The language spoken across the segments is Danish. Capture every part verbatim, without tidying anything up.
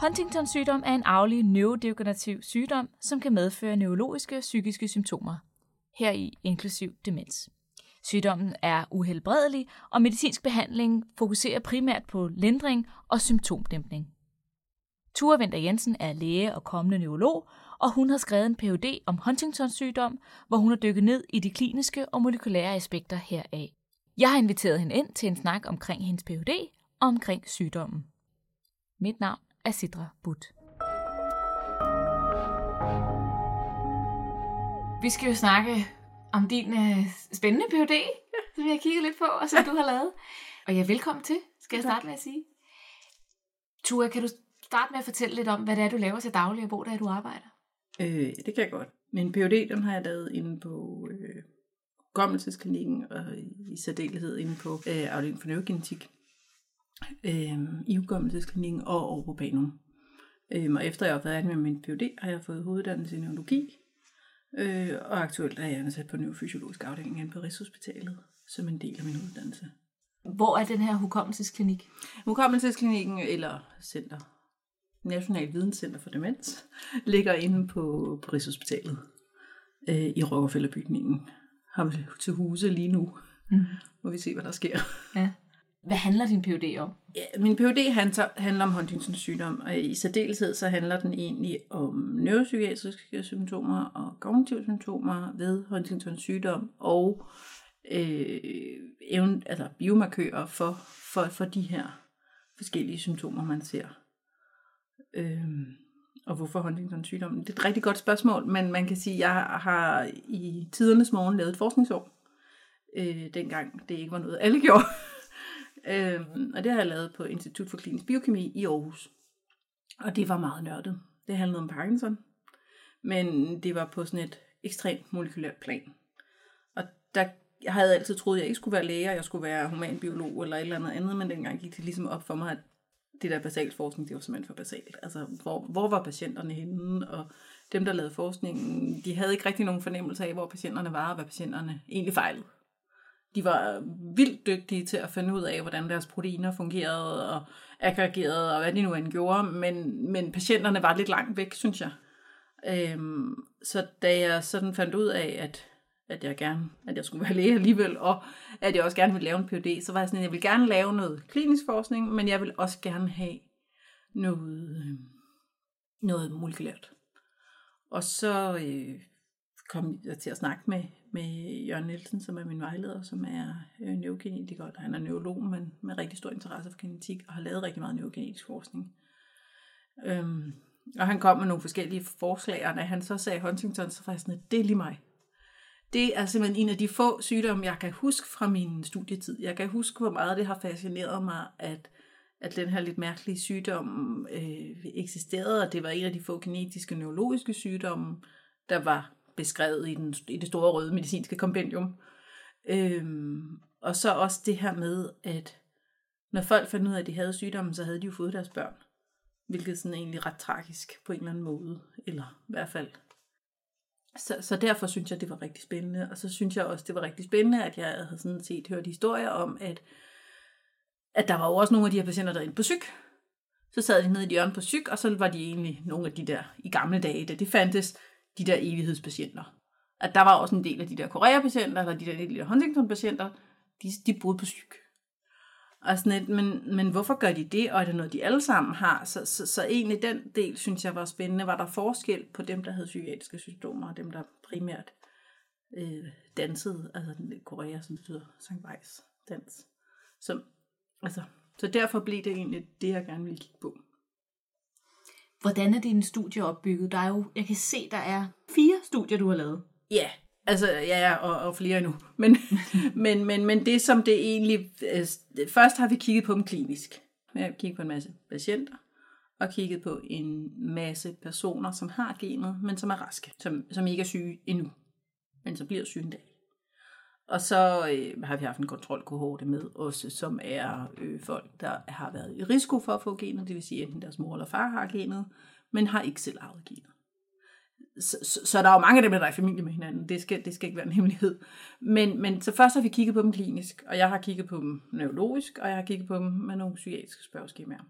Huntington-sygdom er en arvelig neurodegenerativ sygdom, som kan medføre neurologiske og psykiske symptomer, heri inklusiv demens. Sygdommen er uhelbredelig, og medicinsk behandling fokuserer primært på lindring og symptomdæmpning. Tua Vinter Jensen er læge og kommende neurolog, og hun har skrevet en Ph.D. om Huntingtons sygdom, hvor hun har dykket ned i de kliniske og molekylære aspekter heraf. Jeg har inviteret hende ind til en snak omkring hendes Ph.D. og omkring sygdommen. Mit navn er Sidra Butt. Vi skal jo snakke om din øh, spændende Ph.D., som jeg har kigget lidt på, og som du har lavet. Og jeg ja, velkommen til, skal jeg starte med at sige. Tua, kan du starte med at fortælle lidt om, hvad det er, du laver til daglig, og hvor det er, du arbejder? Øh, det kan jeg godt. Min Ph.D. den har jeg lavet inde på øh, Gommelsesklinikken, og i særdeleshed inde på øh, afdelingen for neurogenetik øh, i Gommelsesklinikken og over på Banum. Øh, og efter jeg har været an med min Ph.D., har jeg fået hoveduddannelse i neurologi, øh, og aktuelt er jeg ansat på neurofysiologisk afdeling inde på Rigshospitalet, som en del af min uddannelse. Hvor er den her hukommelsesklinik? Hukommelsesklinikken, eller Center National Videnscenter for Demens, ligger inde på, på Rigshospitalet øh, i Røgerfællerbygningen. Har vi til huse lige nu, mm. hvor vi ser, hvad der sker. Ja. Hvad handler din Ph.D. om? Ja, min Ph.D. handler om Huntingtons sygdom, og i særdeleshed så handler den egentlig om neuropsykiatriske symptomer og kognitive symptomer ved Huntingtons sygdom, og øh, evne, altså biomarkører for, for, for de her forskellige symptomer, man ser. Øhm, og hvorfor Huntingtons sygdom? Det er et rigtig godt spørgsmål, men man kan sige, at jeg har i tidernes morgen lavet et forskningsår, øh, dengang det ikke var noget, alle gjorde. øhm, og det har jeg lavet på Institut for Klinisk Biokemi i Aarhus. Og det var meget nørdet. Det handlede om Parkinson, men det var på sådan et ekstremt molekylært plan. Og der, jeg havde altid troet, at jeg ikke skulle være læge, jeg skulle være humanbiolog eller et eller andet andet, men dengang gik det ligesom op for mig, at det der basalt forskning, det var simpelthen for basalt. Altså, hvor, hvor var patienterne henne, og dem, der lavede forskningen, de havde ikke rigtig nogen fornemmelse af, hvor patienterne var, og hvad patienterne egentlig fejlede. De var vildt dygtige til at finde ud af, hvordan deres proteiner fungerede, og aggregerede, og hvad de nu end gjorde, men, men patienterne var lidt langt væk, synes jeg. Øhm, så da jeg sådan fandt ud af, at, at, jeg gerne, at jeg skulle være læge alligevel, og at jeg også gerne ville lave en Ph.D., så var jeg sådan, at jeg ville gerne lave noget klinisk forskning, men jeg vil også gerne have noget, noget molekylært. Og så øh, kom jeg til at snakke med, med Jørgen Nielsen, som er min vejleder, som er øh, neurogenetiker, og han er neurolog, men med rigtig stor interesse for genetik, og har lavet rigtig meget neurogenetisk forskning. Øhm, og han kom med nogle forskellige forslag, og da han så sagde Huntington, så var jeg sådan, at det er lige mig. Det er simpelthen en af de få sygdomme, jeg kan huske fra min studietid. Jeg kan huske, hvor meget det har fascineret mig, at, at den her lidt mærkelige sygdom øh, eksisterede, og det var en af de få genetiske neurologiske sygdomme, der var beskrevet i, den, i det store røde medicinske kompendium. Øhm, og så også det her med, at når folk fandt ud af, at de havde sygdommen, så havde de jo fået deres børn, hvilket sådan egentlig ret tragisk på en eller anden måde, eller i hvert fald. Så, så derfor synes jeg, det var rigtig spændende. Og så synes jeg også, det var rigtig spændende, at jeg havde sådan set hørt historier om, at, at der var jo også nogle af de her patienter, der er inde på psyk. Så sad de nede i et hjørne på psyk, og så var de egentlig nogle af de der, i gamle dage, da det fandtes, de der evighedspatienter. At der var også en del af de der Korea-patienter, eller de der lille Huntington-patienter, de, de boede på psyk. Og sådan et, men, men hvorfor gør de det, og er det noget, de alle sammen har? Så, så, så egentlig den del, synes jeg, var spændende. Var der forskel på dem, der havde psykiatriske symptomer, og dem, der primært øh, dansede, altså den Korea, som betyder Sankt Vejs dans. Så, altså, så derfor blev det egentlig det, jeg gerne ville kigge på. Hvordan er dine studier opbygget? Der er jo, jeg kan se, der er fire studier, du har lavet. Ja. Yeah. Altså, ja, og, og flere endnu. Men, men, men, men det, som det egentlig... Øh, først har vi kigget på dem klinisk. Vi har kigget på en masse patienter, og kigget på en masse personer, som har genet, men som er raske. Som, som ikke er syge endnu, men som bliver syge en dag. Og så øh, har vi haft en kontrolkohorte med os, som er øh, folk, der har været i risiko for at få genet, det vil sige, enten deres mor eller far har genet, men har ikke selv arvet genet. Så, så, så der er jo mange af dem, der er i familie med hinanden. Det skal, det skal ikke være en hemmelighed. Men, men så først har vi kigget på dem klinisk, og jeg har kigget på dem neurologisk, og jeg har kigget på dem med nogle psykiatriske spørgeskemaer.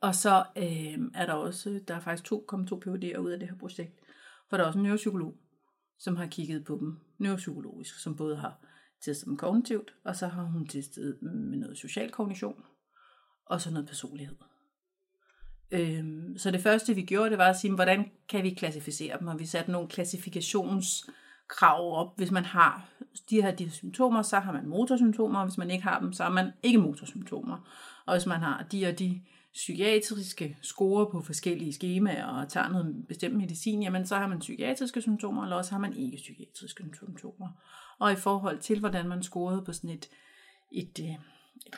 Og så øh, er der også, der er faktisk to, kommet to P H D'er ud af det her projekt, for der er også en neuropsykolog, som har kigget på dem neuropsykologisk, som både har testet dem kognitivt, og så har hun testet dem med noget social kognition, og så noget personlighed. Øhm, så det første vi gjorde, det var at sige, hvordan kan vi klassificere dem, og vi satte nogle klassifikationskrav op. Hvis man har de her de symptomer, så har man motorsymptomer, og hvis man ikke har dem, så har man ikke motorsymptomer. Og hvis man har de og de psykiatriske scorer på forskellige skemaer og tager noget bestemt medicin, jamen så har man psykiatriske symptomer, eller også har man ikke psykiatriske symptomer. Og i forhold til, hvordan man scorede på sådan et, et, et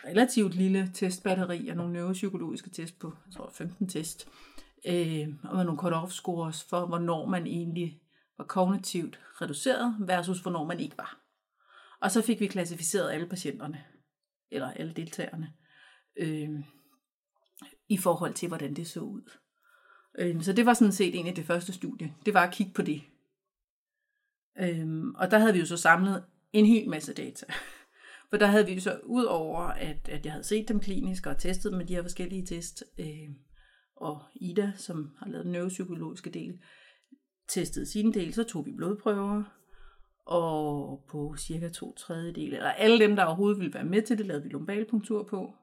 relativt lille testbatteri og nogle neuropsykologiske test på, jeg tror femten test, øh, og med nogle cut-off scores for, hvornår man egentlig var kognitivt reduceret versus hvornår man ikke var. Og så fik vi klassificeret alle patienterne, eller alle deltagerne, øh, i forhold til, hvordan det så ud. Så det var sådan set egentlig det første studie. Det var at kigge på det. Og der havde vi jo så samlet en hel masse data. For der havde vi jo så, ud over at, at jeg havde set dem klinisk og testet dem med de her forskellige test, og Ida, som har lavet den neuropsykologiske del, testede sine del, så tog vi blodprøver, og på cirka to tredjedele, eller alle dem, der overhovedet ville være med til det, lavede vi lumbalpunktur på.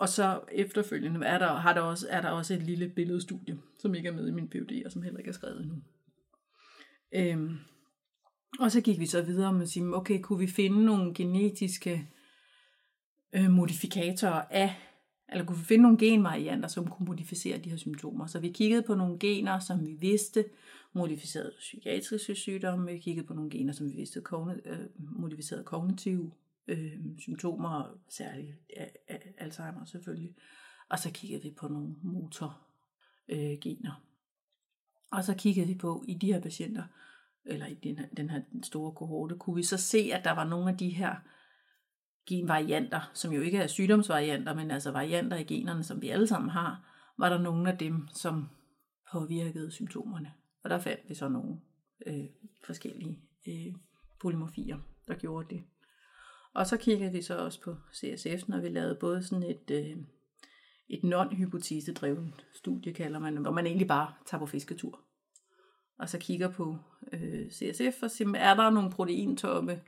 Og så efterfølgende er der, har der også, er der også et lille billedstudie, som ikke er med i min P H D, og som heller ikke er skrevet endnu. Øhm, og så gik vi så videre med at sige, okay, kunne vi finde nogle genetiske øh, modifikatorer af, eller kunne vi finde nogle genvarianter, som kunne modificere de her symptomer. Så vi kiggede på nogle gener, som vi vidste modificerede psykiatriske sygdomme, vi kiggede på nogle gener, som vi vidste kogn- øh, modificerede kognitive Øh, symptomer, særligt øh, Alzheimer selvfølgelig, og så kiggede vi på nogle motorgener. Øh, og så kiggede vi på, i de her patienter, eller i den her, den her store kohorte, kunne vi så se, at der var nogle af de her genvarianter, som jo ikke er sygdomsvarianter, men altså varianter i generne, som vi alle sammen har, var der nogle af dem, som påvirkede symptomerne. Og der fandt vi så nogle øh, forskellige øh, polymorfier, der gjorde det. Og så kiggede vi så også på C S F'en, og vi lavede både sådan et, øh, et non-hypotese-drevet studie, kalder man, hvor man egentlig bare tager på fisketur. Og så kigger på øh, C S F og siger, er der nogle proteintoppe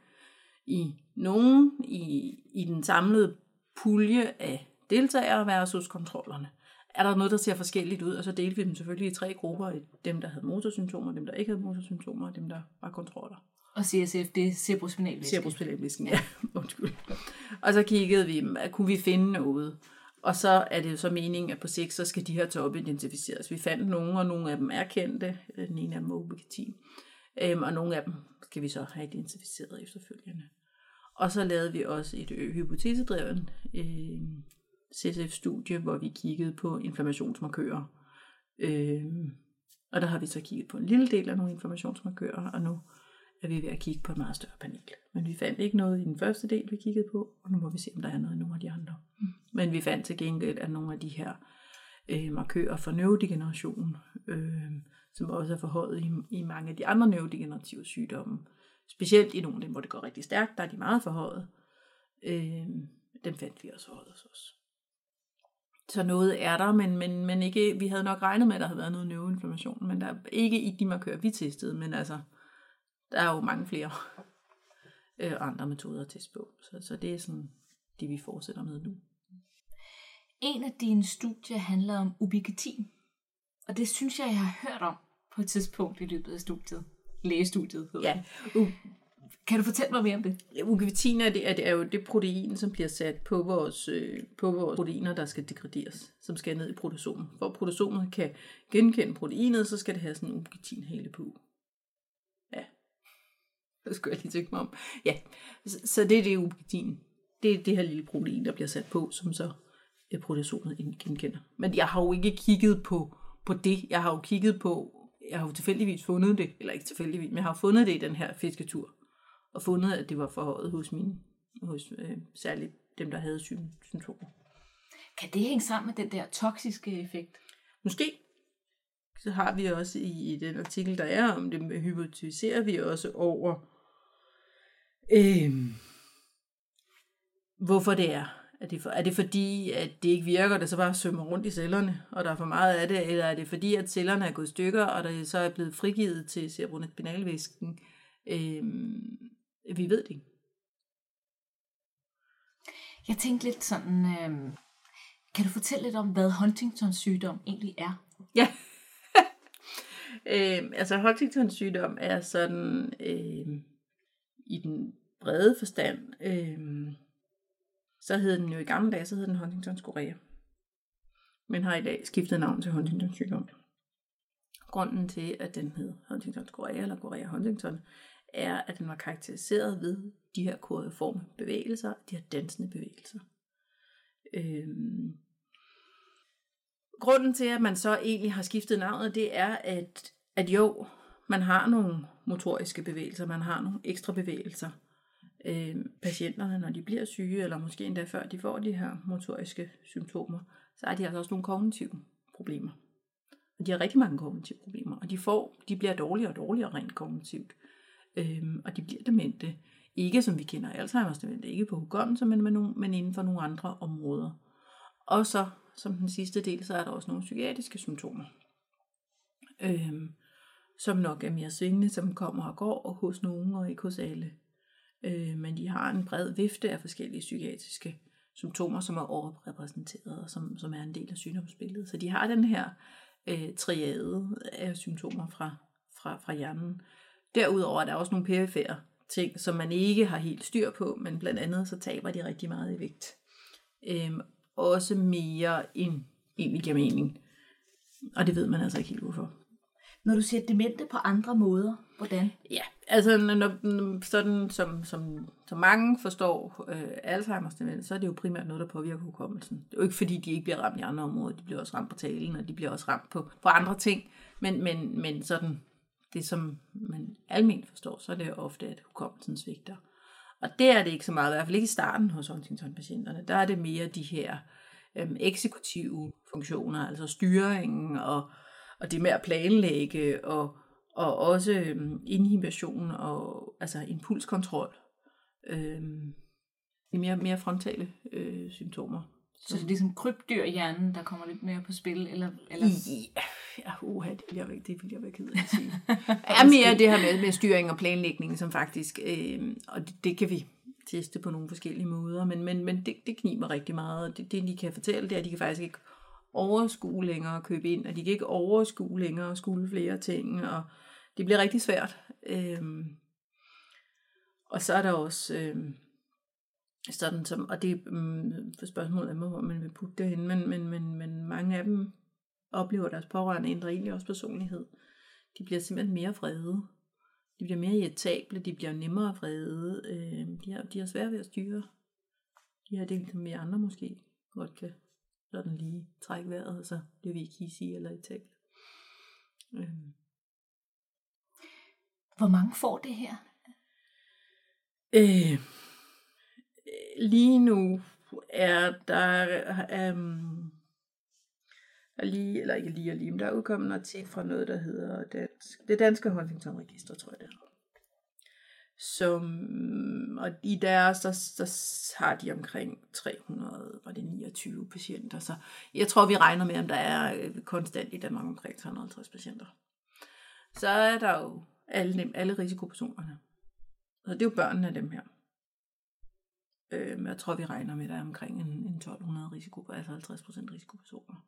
i nogen i, i den samlede pulje af deltagere versus kontrollerne? Er der noget, der ser forskelligt ud? Og så delte vi dem selvfølgelig i tre grupper. Dem, der havde motorsymptomer, dem, der ikke havde motorsymptomer, og dem, der var kontroller. Og C S F, det er cerebrospinalvæske. Cerebrospinalvæsken, ja. Undskyld. Og så kiggede vi, kunne vi finde noget? Og så er det jo så meningen, at på sigt, så skal de her toppe identificeres. Vi fandt nogle, og nogle af dem er kendte. Nina Mobekati. Øhm, og nogle af dem skal vi så have identificeret efterfølgende. Og så lavede vi også et hypotesedrevet øh, C S F-studie, hvor vi kiggede på inflammationsmarkører. Øh, og der har vi så kigget på en lille del af nogle inflammationsmarkører, og nu er vi ved at kigge på et meget større panel. Men vi fandt ikke noget i den første del, vi kiggede på, og nu må vi se, om der er noget i nogle af de andre. Mm. Men vi fandt til gengæld, at nogle af de her øh, markører for neurodegeneration, øh, som også er forhøjet i, i mange af de andre neurodegenerative sygdomme, specielt i nogle af dem, hvor det går rigtig stærkt, der er de meget forhøjet, øh, dem fandt vi også forhøjet hos os. Så noget er der, men, men, men ikke, vi havde nok regnet med, at der havde været noget neuroinflammation, men der er ikke i de markører, vi testede, men altså, der er jo mange flere øh, andre metoder at teste på, så, så det er sådan det, vi fortsætter med nu. En af dine studier handler om ubiquitin, og det synes jeg, jeg har hørt om på et tidspunkt i løbet af studiet. Lægestudiet hedder ja. uh. Kan du fortælle mig mere om det? Ja, ubiquitin er, det, er jo det protein, som bliver sat på vores, øh, på vores proteiner, der skal degraderes, som skal ned i proteasomen. Hvor proteasomet kan genkende proteinet, så skal det have sådan en ubiquitin-hæle på. Det skulle jeg lige tænke mig om. Ja, så det er det ubiquitin. Det er det her lille protein, der bliver sat på, som så proteasomet genkender. Men jeg har jo ikke kigget på, på det. Jeg har jo kigget på, jeg har jo tilfældigvis fundet det, eller ikke tilfældigvis, men jeg har fundet det i den her fisketur, og fundet, at det var forhøjet hos mine, hos øh, særligt dem, der havde symptomer. Kan det hænge sammen med den der toksiske effekt? Måske. Så har vi også i, i den artikel, der er om det, hypotiserer vi også over, øh, hvorfor det er, Er det, for, er det fordi, at det ikke virker, det så bare sømmer rundt i cellerne, og der er for meget af det, eller er det fordi, at cellerne er gået i stykker, og der så er blevet frigivet til cerebrospinalvæsken? Øhm, vi ved det ikke. Jeg tænkte lidt sådan, øhm, kan du fortælle lidt om, hvad Huntington-sygdom egentlig er? Ja, øhm, altså Huntington-sygdom er sådan, øhm, i den brede forstand, øhm, så hed den jo i gamle dage, så hed den Huntingtons chorea. Men har i dag skiftet navn til Huntingtons sygdom. Grunden til, at den hed Huntingtons chorea, eller chorea Huntington, er, at den var karakteriseret ved de her koreiforme bevægelser, de her dansende bevægelser. Øhm. Grunden til, at man så egentlig har skiftet navnet, det er, at, at jo, man har nogle motoriske bevægelser, man har nogle ekstra bevægelser, patienterne, når de bliver syge, eller måske endda før de får de her motoriske symptomer, så har de altså også nogle kognitive problemer. Og de har rigtig mange kognitive problemer, og de, får, de bliver dårligere og dårligere rent kognitivt. Øhm, og de bliver demente. Ikke som vi kender Alzheimer's demente, ikke på hukommelse, men, med nogle, men inden for nogle andre områder. Og så, som den sidste del, så er der også nogle psykiatriske symptomer, øhm, som nok er mere svingende, som kommer og går, og hos nogen og ikke hos alle. Men de har en bred vifte af forskellige psykiatriske symptomer, som er overrepræsenteret, og som, som er en del af sygdomsbilledet. Så de har den her øh, triade af symptomer fra, fra, fra hjernen. Derudover er der også nogle perifære ting, som man ikke har helt styr på, men blandt andet så taber de rigtig meget i vægt. Øhm, også mere end egentlig giver mening. Og det ved man altså ikke helt hvorfor. Når du siger demente på andre måder, hvordan? Ja, altså når, sådan som, som, som mange forstår øh, Alzheimer's demens, så er det jo primært noget, der påvirker hukommelsen. Det er jo ikke fordi, de ikke bliver ramt i andre områder, de bliver også ramt på talen, og de bliver også ramt på, på andre ting. Men, men, men sådan det, som man almindeligt forstår, så er det jo ofte, at hukommelsen svigter. Og det er det ikke så meget, i hvert fald ikke i starten hos Huntington-patienterne. Der er det mere de her øh, eksekutive funktioner, altså styringen og Og det med at planlægge, og, og også øhm, inhibition, og, altså impulskontrol. Øhm, de mere, mere frontale øh, symptomer. Så, så det er som krybdyr i hjernen, der kommer lidt mere på spil? Eller, eller... Ja, uha, det bliver jeg ikke ked af at sige. Er mere det her med, med styring og planlægning, som faktisk, øh, og det, det kan vi teste på nogle forskellige måder, men, men, men det, det kniber rigtig meget. Det, det de kan fortælle, det er, at de kan faktisk ikke overskue længere at købe ind, og de kan ikke overskue længere at skule flere ting, og det bliver rigtig svært. Øhm, og så er der også øhm, sådan som, og det øhm, for spørgsmålet er, hvor man vil putte det hen, men, men, men, men mange af dem oplever deres pårørende ændrer egentlig også personlighed. De bliver simpelthen mere vrede. De bliver mere irritable, de bliver nemmere vrede. Øhm, de har, de har svært ved at styre. De har det, som vi andre måske godt kan. Når den lige trækker vejret, og så bliver vi ikke hissige eller i tækle. Øhm. Hvor mange får det her? Øh, lige nu er der, øhm, er lige, eller ikke lige og lige, men der er udkommet en artikel fra noget, der hedder Dansk, det danske Huntington-register, tror jeg det er. Som, og i deres, så, så har de omkring tre hundrede niogtyve patienter. Så jeg tror, vi regner med, om der er konstant i Danmark omkring tre hundrede og halvtreds patienter. Så er der jo alle, dem, alle risikopersonerne. Så det er jo børnene af dem her. Øh, jeg tror, vi regner med, der er omkring en, en tolv hundrede risikopersoner, altså halvtreds procent risikopersoner.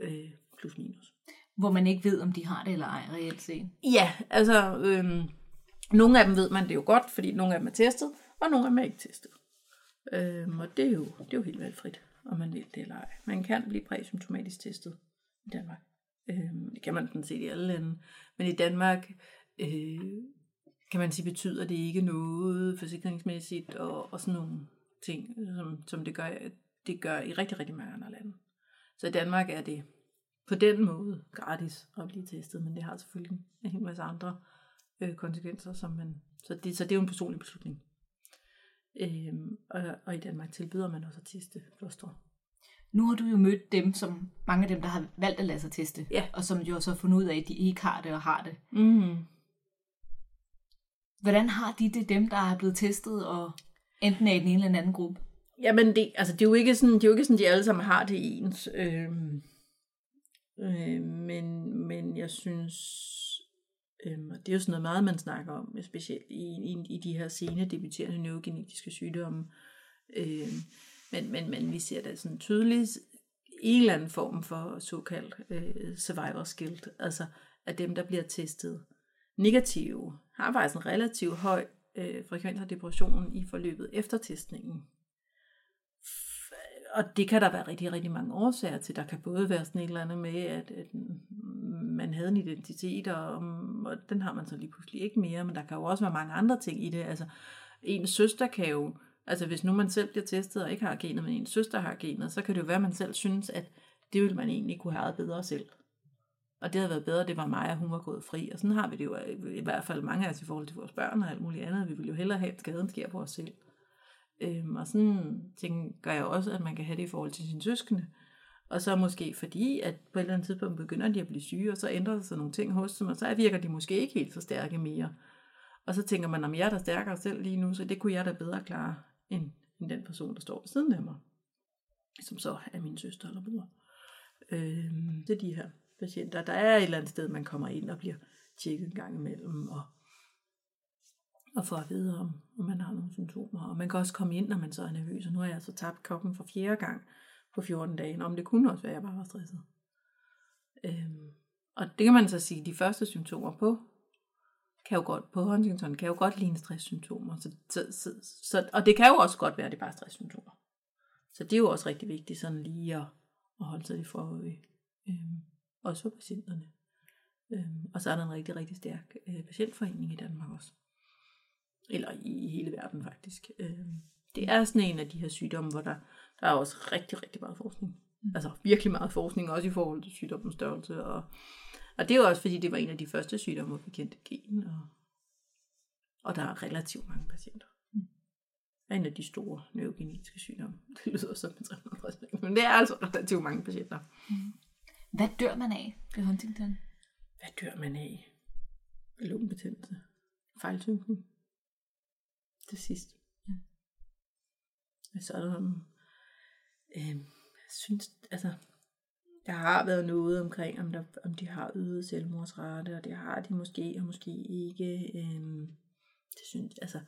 Øh, plus minus. Hvor man ikke ved, om de har det eller ej reelt set. Ja, altså... Øh, Nogle af dem ved man det jo godt, fordi nogle af dem er testet, og nogle af dem er ikke testet. Øhm, og det er, jo, det er jo helt valgfrit, om man vil det eller ej. Man kan blive præsymptomatisk testet i Danmark. Øhm, det kan man sådan set i alle lande. Men i Danmark, øh, kan man sige, betyder det ikke noget forsikringsmæssigt, og, og sådan nogle ting, som, som det, gør, det gør i rigtig, rigtig mange andre lande. Så i Danmark er det på den måde gratis at blive testet, men det har selvfølgelig en hel masse andre konsekvenser, som man, så det, så det er jo en personlig beslutning. Øhm, og, og i Danmark tilbyder man også at teste fostre. Nu har du jo mødt dem, som mange af dem, der har valgt at lade sig teste, ja. Og som jo så har fundet ud af, at de ikke har det og har det. Mm. Hvordan har de det, dem der er blevet testet og enten er i den ene eller anden gruppe? Jamen, det, altså, det er jo ikke sådan, det er jo ikke sådan, de alle sammen har det ens. Øhm, øh, men, men jeg synes, øhm, og det er jo sådan noget meget, man snakker om, specielt i, i, i de her sene debuterende neurogenetiske sygdomme. Øhm, men, men, men vi ser da sådan tydeligt en eller anden form for såkaldt øh, survivor's guilt. Altså, at dem, der bliver testet negative, har faktisk en relativt høj øh, frekvens af depressionen i forløbet efter testningen. Og det kan der være rigtig, rigtig mange årsager til. Der kan både være sådan et eller andet med, at, at man havde en identitet, og, og den har man så lige pludselig ikke mere, men der kan jo også være mange andre ting i det. Altså, en søster kan jo, altså hvis nu man selv bliver testet og ikke har genet, men en søster har genet, så kan det jo være, at man selv synes, at det ville man egentlig kunne have ejet bedre selv. Og det havde været bedre, det var mig, og hun var gået fri. Og sådan har vi det jo i hvert fald mange af os i forhold til vores børn og alt muligt andet. Vi vil jo hellere have, at skaden sker på os selv. Øhm, og sådan ting gør jeg også, at man kan have det i forhold til sine søskende. Og så måske fordi, at på et eller andet tidspunkt begynder de at blive syge, og så ændrer der sig nogle ting hos dem, og så virker de måske ikke helt så stærke mere. Og så tænker man, om jeg er da stærkere selv lige nu, så det kunne jeg da bedre klare, end, end den person, der står ved siden af mig. Som så er min søster eller bror. Øhm, det er de her patienter. Der er et eller andet sted, man kommer ind og bliver tjekket en gang imellem, og og for at vide, om, om man har nogle symptomer. Og man kan også komme ind, når man så er nervøs. Og nu har jeg altså tabt koppen for fjerde gang på fjorten dage. Om det kunne også være, at jeg bare var stresset. Øhm, og det kan man så sige, de første symptomer på, kan jo godt, på Huntington, kan jo godt ligne stresssymptomer. Så, så, så, så, og det kan jo også godt være, at det bare er stresssymptomer. Så det er jo også rigtig vigtigt, sådan lige at, at holde sig det for øje. Øhm, også for patienterne. Øhm, og så er der en rigtig, rigtig stærk øh, patientforening i Danmark også. Eller i hele verden faktisk. Det er sådan en af de her sygdomme, hvor der, der er også rigtig, rigtig meget forskning. Altså virkelig meget forskning, også i forhold til sygdommens størrelse. Og, og det er jo også, fordi det var en af de første sygdomme, hvor vi kendte gen. Og, og der er relativt mange patienter. Det er en af de store neurogenetiske sygdomme. Det lyder som en tre hundrede og tres, men det er altså relativt mange patienter. Hvad dør man af ved Huntington? Hvad dør man af? Lungebetændelse. Fejlsynkning. Det sidste. Ja. Så er der sådan, øh, synes, altså, der har været noget omkring, om, der, om de har øget selvmordsrate, og det har de måske, og måske ikke. Øh, det synes, altså,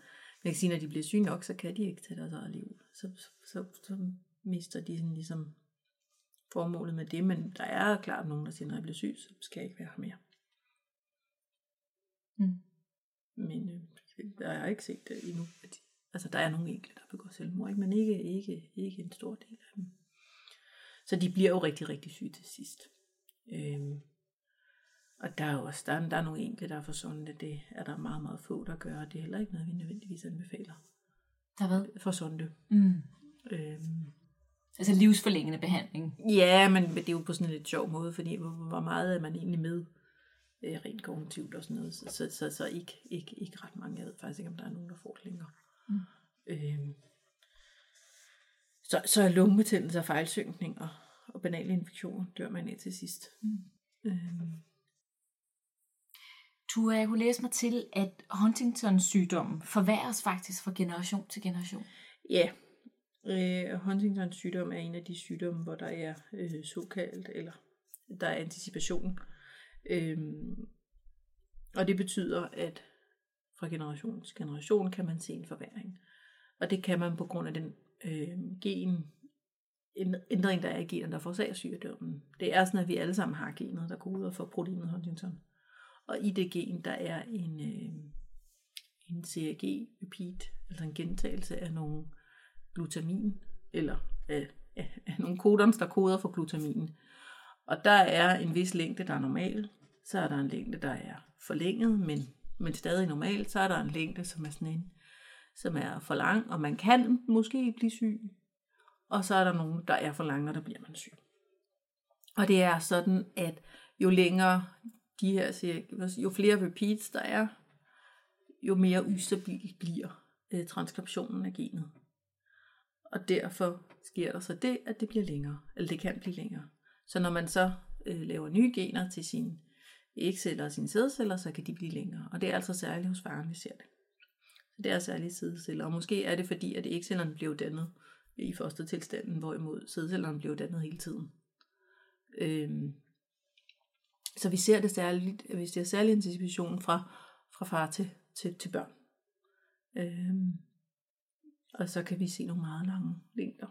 jeg kan sige, når de bliver syge nok, så kan de ikke tage deres eget liv. Så, så, så, så mister de sådan ligesom formålet med det, men der er klart nogen, der siger, når jeg bliver syg, så skal jeg ikke være her mere. Mm. Men øh, jeg har ikke set det endnu. Altså der er nogle enkelte, der begår selvmord, ikke? Men ikke, ikke, ikke en stor del af dem. Så de bliver jo rigtig, rigtig syge til sidst. Øhm, og der er jo også der, der er nogle enkelte, der er for sunde. Det er der meget, meget få, der gør. Det er heller ikke noget, vi nødvendigvis anbefaler. Der hvad? For sunde. Mm. Øhm, altså livsforlængende behandling. Ja, men det er jo på sådan en lidt sjov måde, fordi hvor meget er man egentlig med? Rent kognitivt og sådan noget, så, så, så, så ikke, ikke, ikke ret mange. Jeg ved faktisk ikke, om der er nogen, der får det længere. Mm. Øhm, så, så er lungebetændelse og fejlsynkning og, og banale infektioner, dør man af til sidst. Mm. Øhm. Tua, jeg kunne læse mig til, at Huntington-sygdommen forværres faktisk fra generation til generation. Ja, øh, Huntington-sygdom er en af de sygdomme, hvor der er øh, såkaldt, eller der er anticipation. Øhm, og det betyder, at fra generation til generation kan man se en forværring. Og det kan man på grund af den øhm, gen, ændring, der er i generne, der forårsager sygdommen. Det er sådan, at vi alle sammen har genet, der går ud og får proteinet Huntington. Og i det gen, der er en, øhm, en C A G repeat, altså en gentagelse af nogle glutamin, eller øh, øh, af nogle kodons, der koder for glutamin. Og der er en vis længde, der er normal, så er der en længde, der er forlænget, men, men stadig normal, så er der en længde, som er sådan en, som er for lang, og man kan måske blive syg, og så er der nogen, der er for lange, og der bliver man syg. Og det er sådan, at jo længere de her, jo flere repeats der er, jo mere ustabil bliver eh, transkriptionen af genet. Og derfor sker der så det, at det bliver længere, eller det kan blive længere. Så når man så øh, laver nye gener til sine ægceller og sine sædceller, så kan de blive længere. Og det er altså særligt hos faren, vi ser det. Så det er særligt sædceller. Og måske er det fordi, at ægcellerne blev dannet i fostertilstanden, hvorimod sædcellerne blev dannet hele tiden. Øhm, så vi ser det særligt, hvis det er særlig anticipation fra, fra far til, til, til børn. Øhm, og så kan vi se nogle meget lange længder.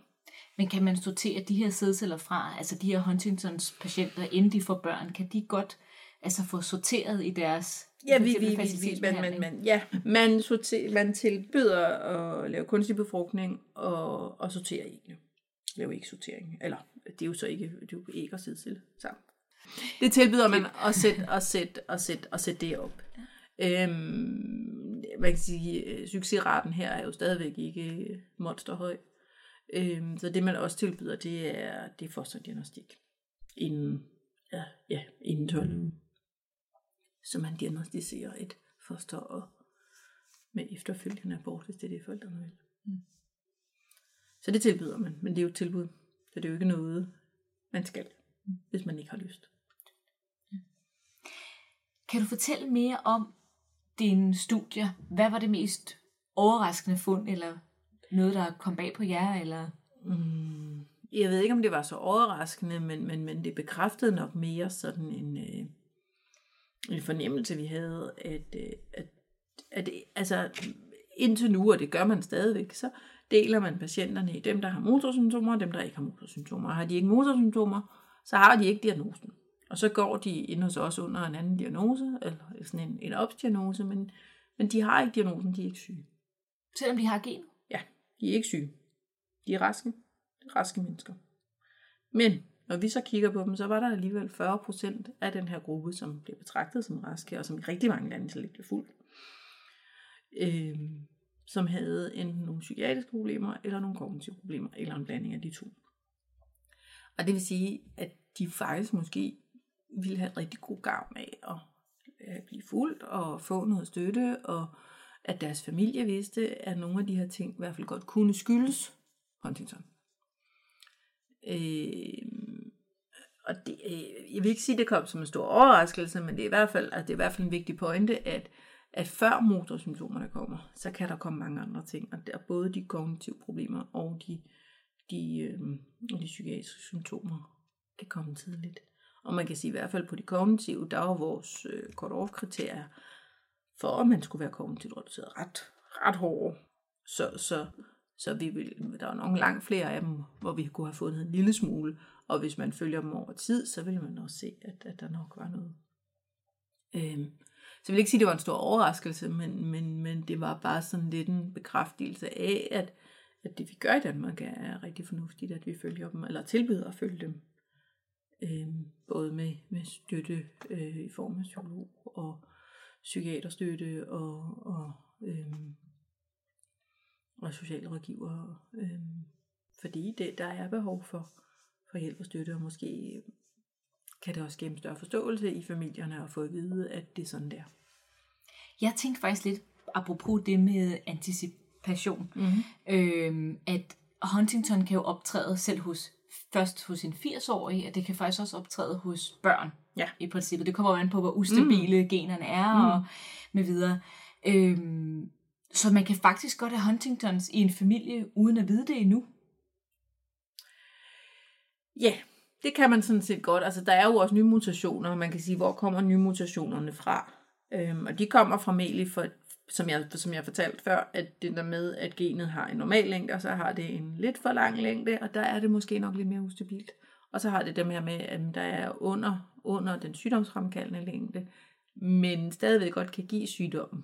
Men kan man sortere de her sædceller fra, altså de her Huntingtons patienter, inden de får børn, kan de godt altså få sorteret i deres... Ja, vi, vi, vi, man, man, man, ja. Man, sorter, man tilbyder at lave kunstig befrugtning og, og sortere æggene. Lave ægsortering. Eller, det er jo så ikke, det er jo æg og sædceller sammen. Det tilbyder man at sætte, og sætte, og sætte, og sætte det op. Ja. Øhm, man kan sige, succesraten her er jo stadigvæk ikke monsterhøj. Øhm, så det man også tilbyder, det er, det er fosterdiagnostik. Inden, ja, ja, inden tolv. Så man diagnostiserer et foster og med efterfølgende abort, hvis det er det, forældrene vil. Mm. Så det tilbyder man, men det er jo et tilbud, så det er jo ikke noget, man skal, mm. hvis man ikke har lyst. Mm. Kan du fortælle mere om dine studier? Hvad var det mest overraskende fund, eller noget, der kom bag på jer? Eller? Mm. Jeg ved ikke, om det var så overraskende, men, men, men det bekræftede nok mere sådan en... Øh, en fornemmelse, vi havde, at, at, at, at altså, indtil nu, og det gør man stadigvæk, så deler man patienterne i dem, der har motorsymptomer, og dem, der ikke har motorsymptomer. Har de ikke motorsymptomer, så har de ikke diagnosen. Og så går de ind hos os under en anden diagnose, eller sådan en, en opsdiagnose, men, men de har ikke diagnosen, de er ikke syge. Selvom de har gen? Ja, de er ikke syge. De er raske. Raske mennesker. Men... når vi så kigger på dem, så var der alligevel fyrre procent af den her gruppe, som blev betragtet som raske, og som i rigtig mange lande så lidt blev fuldt, øh, som havde enten nogle psykiatriske problemer, eller nogle kognitive problemer, eller en blanding af de to. Og det vil sige, at de faktisk måske ville have rigtig god gavn af at blive fuldt, og få noget støtte, og at deres familie vidste, at nogle af de her ting i hvert fald godt kunne skyldes Huntington. Øh, og det, øh, jeg vil ikke sige, at det kom som en stor overraskelse, men det er i hvert fald, altså det er i hvert fald en vigtig pointe, at, at før motorsymptomerne kommer, så kan der komme mange andre ting, og der, både de kognitive problemer og de, de, øh, de psykiatriske symptomer kan komme tidligt. Og man kan sige i hvert fald på de kognitive, der var vores øh, cut-off-kriterier for, at man skulle være kognitivt reduceret ret, ret hårde. Så, så Så vi vil, der er nok langt flere af dem, hvor vi kunne have fundet en lille smule. Og hvis man følger dem over tid, så vil man også se, at, at der nok var noget. Øhm, så jeg vil ikke sige, at det var en stor overraskelse, men, men, men det var bare sådan lidt en bekræftelse af, at, at det vi gør i Danmark er rigtig fornuftigt, at vi følger dem, eller tilbyder at følge dem. Øhm, både med, med støtte øh, i form af psykolog og psykiaterstøtte og... og øhm, og sociale rådgivere, øh, fordi det, der er behov for, for hjælp og støtte, og måske kan det også skabe en større forståelse i familierne, og få at vide, at det er sådan der. Jeg tænkte faktisk lidt, apropos det med anticipation, mm-hmm. øh, at Huntington kan jo optræde selv hos, først hos en firs-årig, og det kan faktisk også optræde hos børn, ja. I princippet. Det kommer jo an på, hvor ustabile mm. generne er, mm. og med videre. Øh, Så man kan faktisk godt have Huntingtons i en familie, uden at vide det endnu? Ja, det kan man sådan set godt. Altså, der er jo også nye mutationer, og man kan sige, hvor kommer nye mutationerne fra? Øhm, og de kommer fra melige, for, som, jeg, som jeg fortalte før, at det der med, at genet har en normal længde, og så har det en lidt for lang længde, og der er det måske nok lidt mere ustabilt. Og så har det dem her med, at der er under, under den sygdomsfremkaldende længde, men stadigvæk godt kan give sygdommen.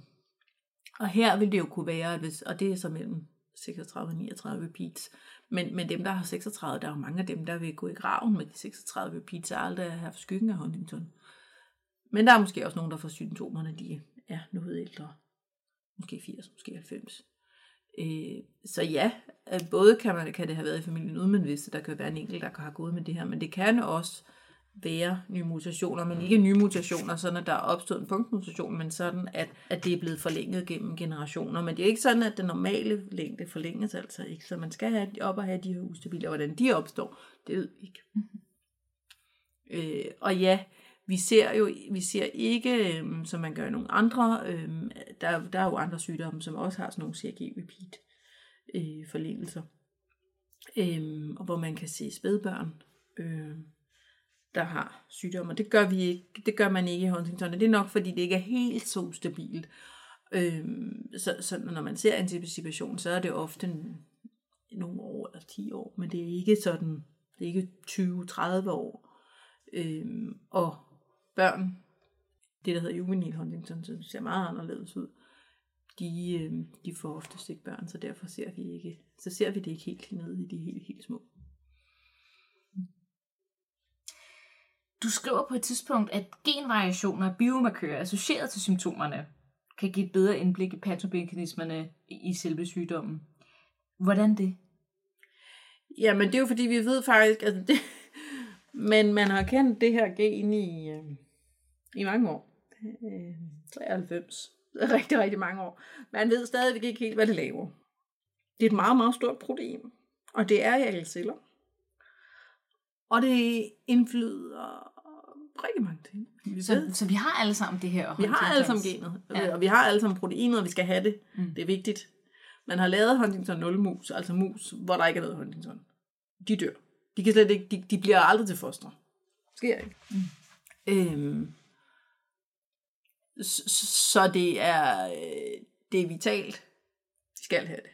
Og her vil det jo kunne være, at hvis, og det er så mellem seksogtredive og niogtredive repeats, men, men dem, der har seksogtredive, der er jo mange af dem, der vil gå i graven med de seksogtredive repeats, og aldrig har haft skyggen af Huntington. Men der er måske også nogen, der får symptomerne, de er noget ældre. Måske firs, måske halvfems. Øh, så ja, både kan, man, kan det have været i familien, uden man vidste, der kan være en enkelt, der har gået med det her, men det kan også være nye mutationer, men ikke nye mutationer, sådan at der er opstået en punktmutation, men sådan, at, at det er blevet forlænget gennem generationer. Men det er ikke sådan, at den normale længde forlænges altså ikke, så man skal have op og have de her ustabile, og hvordan de opstår, det ved vi ikke. Mm-hmm. Øh, og ja, vi ser jo vi ser ikke, øhm, som man gør i nogle andre, øhm, der, der er jo andre sygdomme, som også har sådan nogle C A G repeat øh, forlængelser. Øhm, og hvor man kan se spædbørn, øh, der har sygdomme. Det gør vi ikke, det gør man ikke i Huntington, og det er nok fordi det ikke er helt så stabilt. Øhm, så, så når man ser anticipation, så er det ofte nogle år eller ti år, men det er ikke sådan, det er ikke tyve til tredive år. Øhm, og børn, det der hedder juvenil Huntington, som ser meget anderledes ud. De, de får oftest ikke børn, så derfor ser vi ikke, så ser vi det ikke helt nede i de helt, helt små. Du skriver på et tidspunkt, at genvariationer og biomarkører associeret til symptomerne kan give et bedre indblik i patomekanismerne i selve sygdommen. Hvordan det? Jamen det er jo fordi, vi ved faktisk, altså det, men man har kendt det her gen i, i mange år. treoghalvfems Rigtig, rigtig mange år. Man ved stadigvæk ikke helt, hvad det laver. Det er et meget, meget stort protein, og det er i alle celler. Og det indflyder rigtig mange ting. Vi så, så vi har alle sammen det her? Vi har alle sammen genet, ja. Og vi har alle sammen proteinet, og vi skal have det. Mm. Det er vigtigt. Man har lavet Huntington nul-mus, altså mus, hvor der ikke er noget Huntington. De dør. De, kan slet ikke, de, de bliver aldrig til foster. Det sker ikke. Mm. Øhm. Så det er, det er vitalt. De skal have det.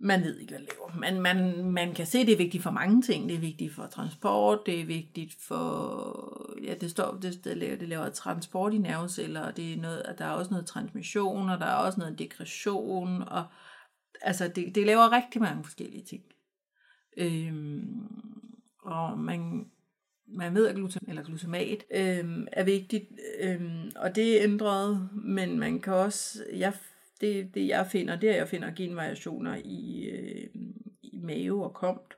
Man ved ikke, hvad det laver. Man, man, man kan se, at det er vigtigt for mange ting. Det er vigtigt for transport, det er vigtigt for... Ja, det, står, det, det, laver, det laver transport i nerveceller, og det er noget, der er også noget transmission, og der er også noget degression. Og, altså, det, det laver rigtig mange forskellige ting. Øhm, og man... Man ved, at glutam- eller glutamat øhm, er vigtigt, øhm, og det er ændret, men man kan også, jeg, det, det jeg finder, det er, jeg finder genvariationer i, øh, i mave og C O M T,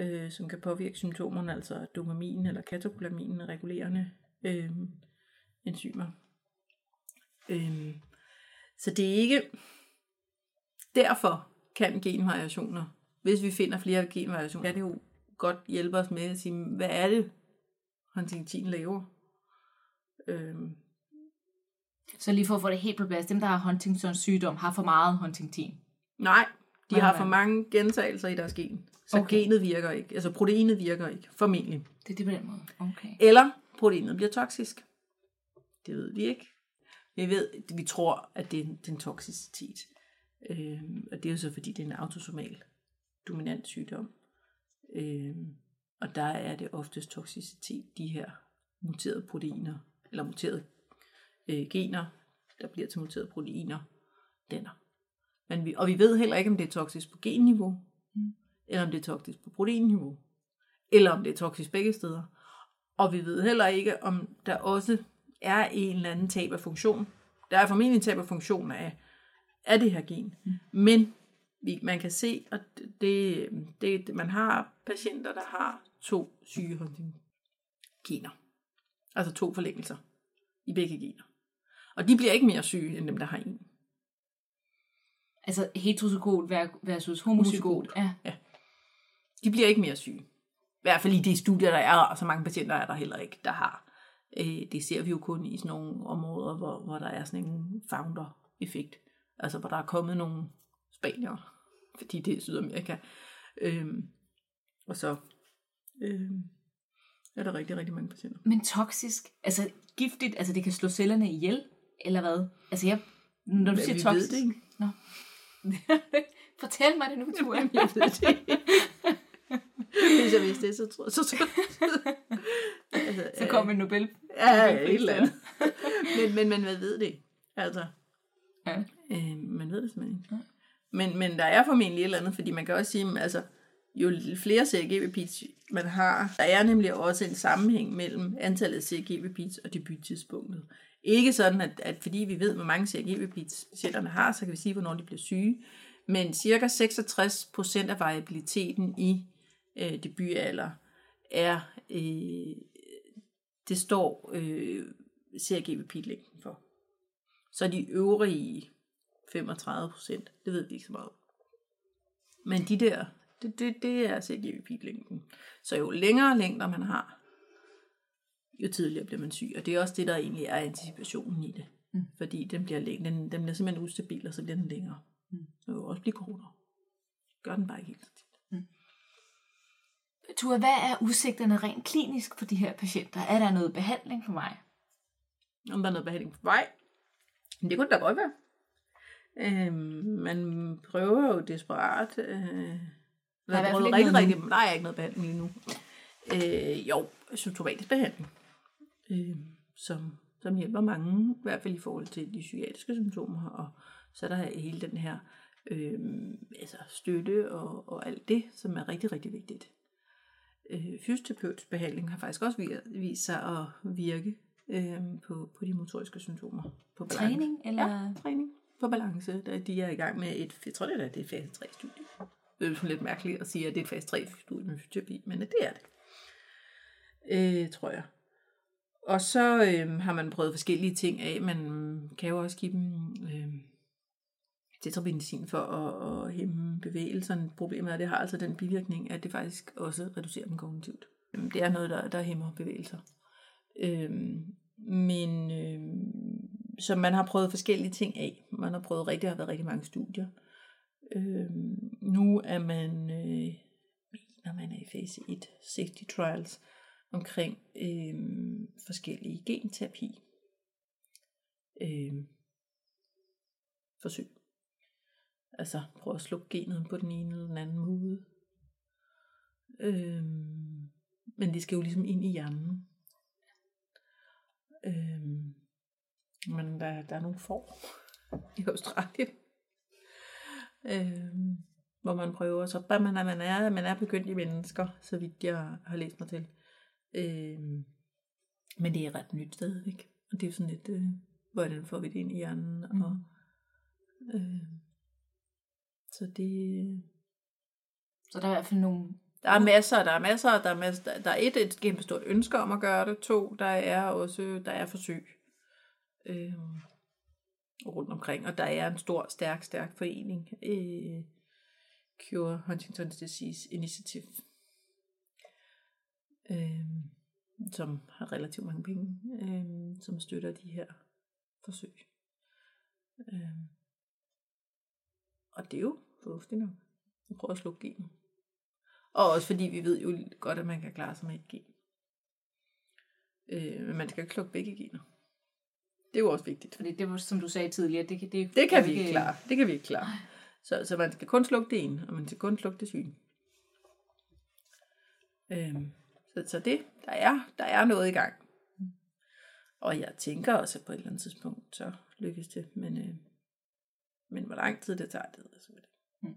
øh, som kan påvirke symptomerne, altså dopamin eller katecholaminen, regulerende øh, enzymer. Øh, så det er ikke, derfor kan genvariationer, hvis vi finder flere genvariationer, er det jo godt hjælpe os med at sige, hvad er det, Huntington laver? Øhm. Så lige for at få det helt på plads, dem der har Huntingtons sygdom, har for meget Huntington? Nej, de har for mange gentagelser i deres gen. Så okay. Genet virker ikke, altså proteinet virker ikke, formentlig. Det er det på den måde, okay. Eller proteinet bliver toksisk. Det ved vi ikke. Vi ved, vi tror, at det er den toksicitet. Øhm, og det er jo så fordi, det er en autosomal dominant sygdom. Øhm, og der er det oftest toksicitet, de her muterede proteiner, eller muterede øh, gener, der bliver til muterede proteiner, danner. Men vi, og vi ved heller ikke, om det er toksisk på genniveau, mm. eller om det er toksisk på proteinniveau, eller om det er toksisk begge steder. Og vi ved heller ikke, om der også er en eller anden tab af funktion. Der er formentlig tab af funktion af, af det her gen, mm. men man kan se, at det, det, man har patienter, der har to syge gener. Altså to forlængelser i begge gener. Og de bliver ikke mere syge, end dem, der har en. Altså heterozygot versus homozygot. Ja. Ja. De bliver ikke mere syge. I hvert fald i de studier, der er, og så mange patienter er der heller ikke, der har. Det ser vi jo kun i sådan nogle områder, hvor, hvor der er sådan en founder-effekt. Altså hvor der er kommet nogle... spaniere, fordi det er Sydamerika. Øhm, og så øhm, er der rigtig, rigtig mange patienter. Men toksisk, altså giftigt, altså det kan slå cellerne ihjel, eller hvad? Altså jeg, når du hvad, siger toksisk... Ved det ikke. Nå. Fortæl mig det nu, Tua. Jeg ved det. Hvis jeg vidste det, så tror jeg... Så, så, så, altså, så kom en Nobel. Ja, Nobel, et eller andet. men, men man ved det ikke. Altså, ja. øh, man ved det simpelthen ikke. Ja. Men, men der er formentlig et eller andet, fordi man kan også sige, at altså, jo flere C A G repeats man har, der er nemlig også en sammenhæng mellem antallet af C A G repeats og debuttidspunktet. Ikke sådan, at, at fordi vi ved, hvor mange C A G repeats patienterne har, så kan vi sige, hvornår de bliver syge. Men ca. seksogtres procent af variabiliteten i øh, debutalder er, øh, det står øh, C A G repeat-længden for. Så de øvrige femogtredive procent, det ved vi ikke så meget. Men de der, det, det, det er C A G repeat-længden. Så jo længere længder man har, jo tidligere bliver man syg. Og det er også det, der egentlig er anticipationen i det. Mm. Fordi den bliver, den, den bliver simpelthen ustabil, og så bliver den længere. Mm. Så vil jo også blive kortere. gør den bare ikke helt så tit. Mm. Tua, hvad er udsigterne rent klinisk for de her patienter? Er der noget behandling for mig? Om der er noget behandling for mig? Det kunne der godt være. Øh, man prøver jo desperat. Øh, der er rigtig, rigtig, rigtig, men der er ikke noget behandling endnu. Øh, jo, symptomatisk behandling, øh, som, som hjælper mange, i hvert fald i forhold til de psykiatriske symptomer, og så er der hele den her øh, altså støtte og, og alt det, som er rigtig, rigtig vigtigt. Øh, fysioterapeutisk behandling har faktisk også vist sig at virke øh, på, på de motoriske symptomer. På balance. Træning? Eller? Ja, træning på balance. Der, de er i gang med et, jeg tror det er det fase tre studie. Det er lidt mærkeligt at sige, at det er et fase tre studie med fysioterapi, men det er det. Øh, tror jeg. Og så øh, har man prøvet forskellige ting af. Man kan jo også give dem øh, tetrabenazin for at, at hæmme bevægelserne. Problemet er, at det har altså den bivirkning, at det faktisk også reducerer dem kognitivt. Det er noget, der, der hæmmer bevægelser. Øh, men øh, så man har prøvet forskellige ting af. Man har prøvet rigtig, der har været rigtig mange studier. Øh, nu er man, øh, når man er i fase et, safety trials, omkring øh, forskellige genterapi øh, forsøg. Altså prøve at slukke genet på den ene eller den anden måde. Øh, men det skal jo ligesom ind i hjernen. Øh, men der, der er nogle får i Australien. Øh, hvor man prøver så, bare man, man, er, man er begyndt i mennesker, så vidt jeg har læst mig til. Øhm, men det er ret nyt stadigvæk, og det er jo sådan lidt øh, hvordan får vi det ind i hjernen, og øh, så det så der er i hvert fald nogle der er masser, der er masser, der er masser, der, der er et et kæmpe stort ønske om at gøre det, to der er også der er forsøg øh, rundt omkring, og der er en stor stærk stærk forening, øh, Cure Huntington's Disease Initiative. Øhm, som har relativt mange penge, øhm, som støtter de her forsøg. Øhm, og det er jo fornuftigt nok. Vi prøver at slukke genet. Og også fordi vi ved jo godt, at man kan klare sig med et gen. Øh, men man skal ikke slukke begge gener. Det er jo også vigtigt. Fordi det var, som du sagde tidligere, det kan, det, det kan vi ikke klare. Det kan vi ikke klare. Så, så man skal kun slukke det ene, og man skal kun slukke det syge. Øhm. Så det, der er, der er noget i gang. Og jeg tænker også, at på et eller andet tidspunkt, så lykkes det. Men, øh, men hvor lang tid det tager, det er så det. Mm.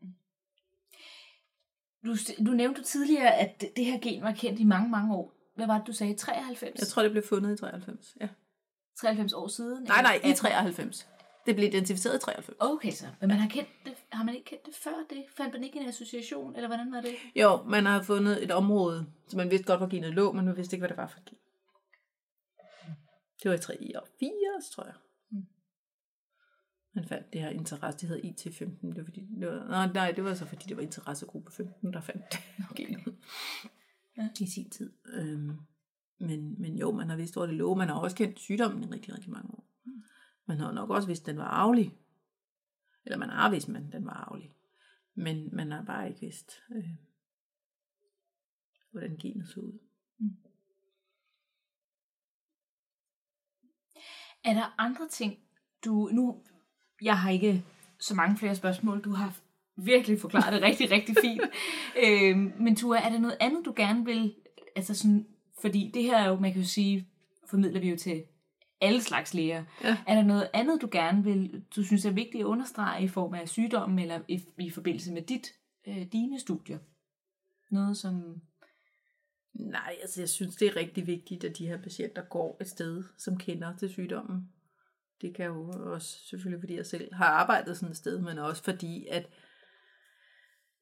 Du, du nævnte tidligere, at det her gen var kendt i mange, mange år. Hvad var det, du sagde? treoghalvfems? Jeg tror, det blev fundet i treoghalvfems, ja. treoghalvfems år siden? Nej, nej, i treoghalvfems. Det blev identificeret i treoghalvfems. Okay så, men man har kendt det, har man ikke kendt det før det? Fandt man ikke en association, eller hvordan var det? Jo, man har fundet et område, så man vidste godt, hvor genet lå, men man vidste ikke, hvad det var for gen. Det var i treogfirs, tror jeg. Man fandt det her interesse, det hed I T femten. Det var fordi, det var, nej, det var så fordi, det var interessegruppe femten, der fandt det genet. Ja. I sin tid. Øhm, men, men jo, man har vidst, hvor det lå. Man har også kendt sygdommen i rigtig, rigtig mange år. Man har nok også vidst, den var arvelig. Eller man har vidst, man den var arvelig. Men man har bare ikke vidst, øh, hvordan genet så ud. Mm. Er der andre ting, du... Nu, jeg har ikke så mange flere spørgsmål. Du har virkelig forklaret det rigtig, rigtig fint. øh, men Tua, er der noget andet, du gerne vil... Altså sådan, fordi det her er jo, man kan jo sige, formidler vi jo til... alle slags læger. Ja. Er der noget andet, du gerne vil, du synes er vigtigt at understrege i form af sygdommen, eller i, i forbindelse med dit, øh, dine studier? Noget som... Nej, altså jeg synes, det er rigtig vigtigt, at de her patienter går et sted, som kender til sygdommen. Det kan jo også selvfølgelig, fordi jeg selv har arbejdet sådan et sted, men også fordi, at,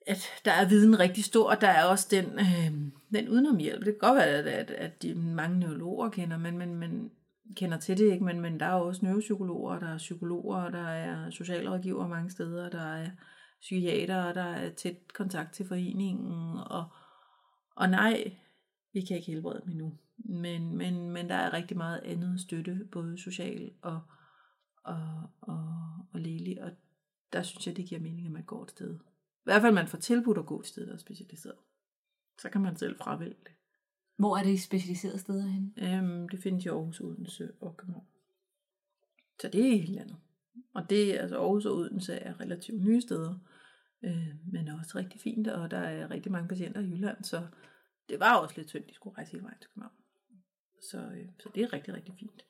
at der er viden rigtig stor, og der er også den, øh, den udenomhjælp. Det kan godt være, at, at, at de mange neurologer kender, men, men, men kender til det, ikke, men, men der er også neuropsykologer, der er psykologer, der er socialrådgivere mange steder, der er psykiatere, der er tæt kontakt til foreningen, og, og nej, vi kan ikke helbrede dem endnu, men, men, men der er rigtig meget andet støtte, både social og, og, og, og lægelig, og der synes jeg, det giver mening, at man går et sted, I hvert fald, man får tilbudt at gå til steder, der er specialiseret. Så kan man selv fravælge det. Hvor er det i specialiserede steder henne? Øhm, det findes i Aarhus, Odense og København. Så det er helt andet. Og det, altså Aarhus og Odense er relativt nye steder, øh, men også rigtig fint, og der er rigtig mange patienter i Jylland, så det var også lidt tyndt, de skulle rejse hele vejen til København. Så, øh, så det er rigtig, rigtig fint.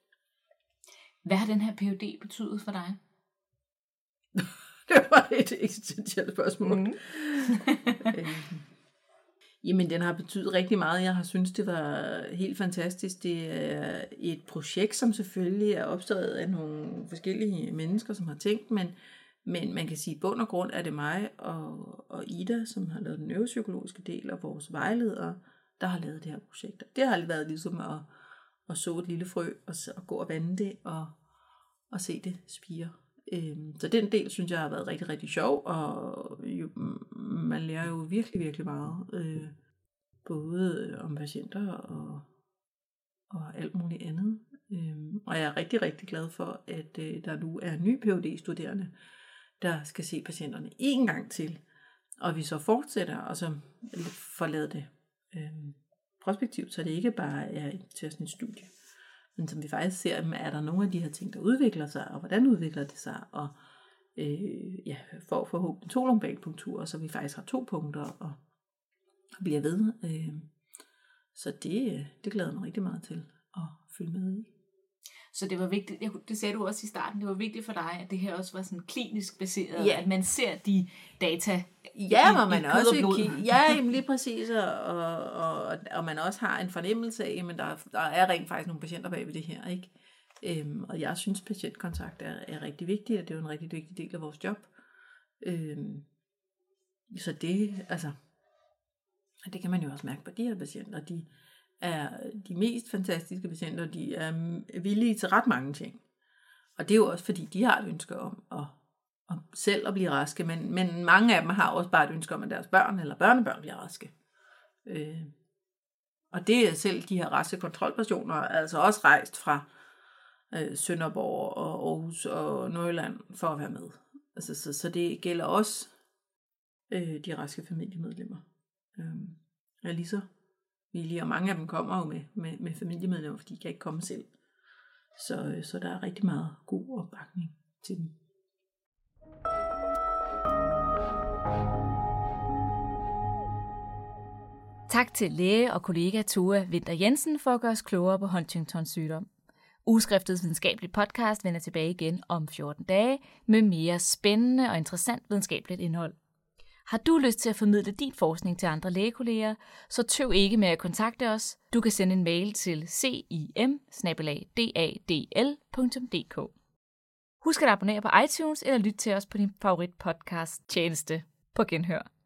Hvad har den her P H D betydet for dig? Det var et eksistentielt spørgsmål. Mm. øh. Jamen, den har betydet rigtig meget. Jeg har synes det var helt fantastisk. Det er et projekt, som selvfølgelig er opstået af nogle forskellige mennesker, som har tænkt, men, men man kan sige, at bund og grund er det mig og, og Ida, som har lavet den neuropsykologiske del, og vores vejledere, der har lavet det her projekt. Det har været ligesom at, at så et lille frø, og, og gå og vande det, og, og se det spire. Så den del, synes jeg, har været rigtig, rigtig sjov, og jo, man lærer jo virkelig, virkelig meget, øh, både om patienter og, og alt muligt andet. Øh, og jeg er rigtig, rigtig glad for, at øh, der nu er nye P H D-studerende, der skal se patienterne én gang til, og vi så fortsætter, og så får lavet det øh, prospektivt, så det ikke bare er til sådan et studie. Men som vi faktisk ser, er der nogle af de her ting, der udvikler sig, og hvordan udvikler det sig, og øh, ja, får forhåbentlig to lumbalpunkturer, så vi faktisk har to punkter, og, og bliver ved. Øh, så det, det glæder mig rigtig meget til at følge med i. Så det var vigtigt, jeg, det sagde du også i starten, det var vigtigt for dig, at det her også var sådan klinisk baseret, ja. At man ser de data i, ja, men i, man i også kig, ja, lige præcis, og, og, og man også har en fornemmelse af, men der, der er rent faktisk nogle patienter bag ved det her, ikke? Øhm, og jeg synes, patientkontakt er, er rigtig vigtigt, og det er jo en rigtig vigtig del af vores job. Øhm, så det, altså, det kan man jo også mærke på de her patienter, de er de mest fantastiske patienter, de er villige til ret mange ting. Og det er jo også, fordi de har et ønske om at, at selv at blive raske, men, men mange af dem har også bare et ønske om, at deres børn eller børnebørn bliver raske. Øh, og det er selv de her raske kontrolpersoner, altså også rejst fra øh, Sønderborg og Aarhus og Nordjylland for at være med. Altså, så, så det gælder også øh, de raske familiemedlemmer. Øh, er lige så villige, og mange af dem kommer jo med, med, med familiemedlemmer, fordi de kan ikke komme selv. Så, så der er rigtig meget god opbakning til dem. Tak til læge og kollega Tua Vinter Jensen for at gøre os klogere på Huntingtons sygdom. Ugeskriftets videnskabelige podcast vender tilbage igen om fjorten dage med mere spændende og interessant videnskabeligt indhold. Har du lyst til at formidle din forskning til andre lægekolleger, så tøv ikke med at kontakte os. Du kan sende en mail til c i m bindestreg d a d l punktum d k. Husk at abonnere på iTunes eller lytte til os på din favorit podcast tjeneste. På genhør.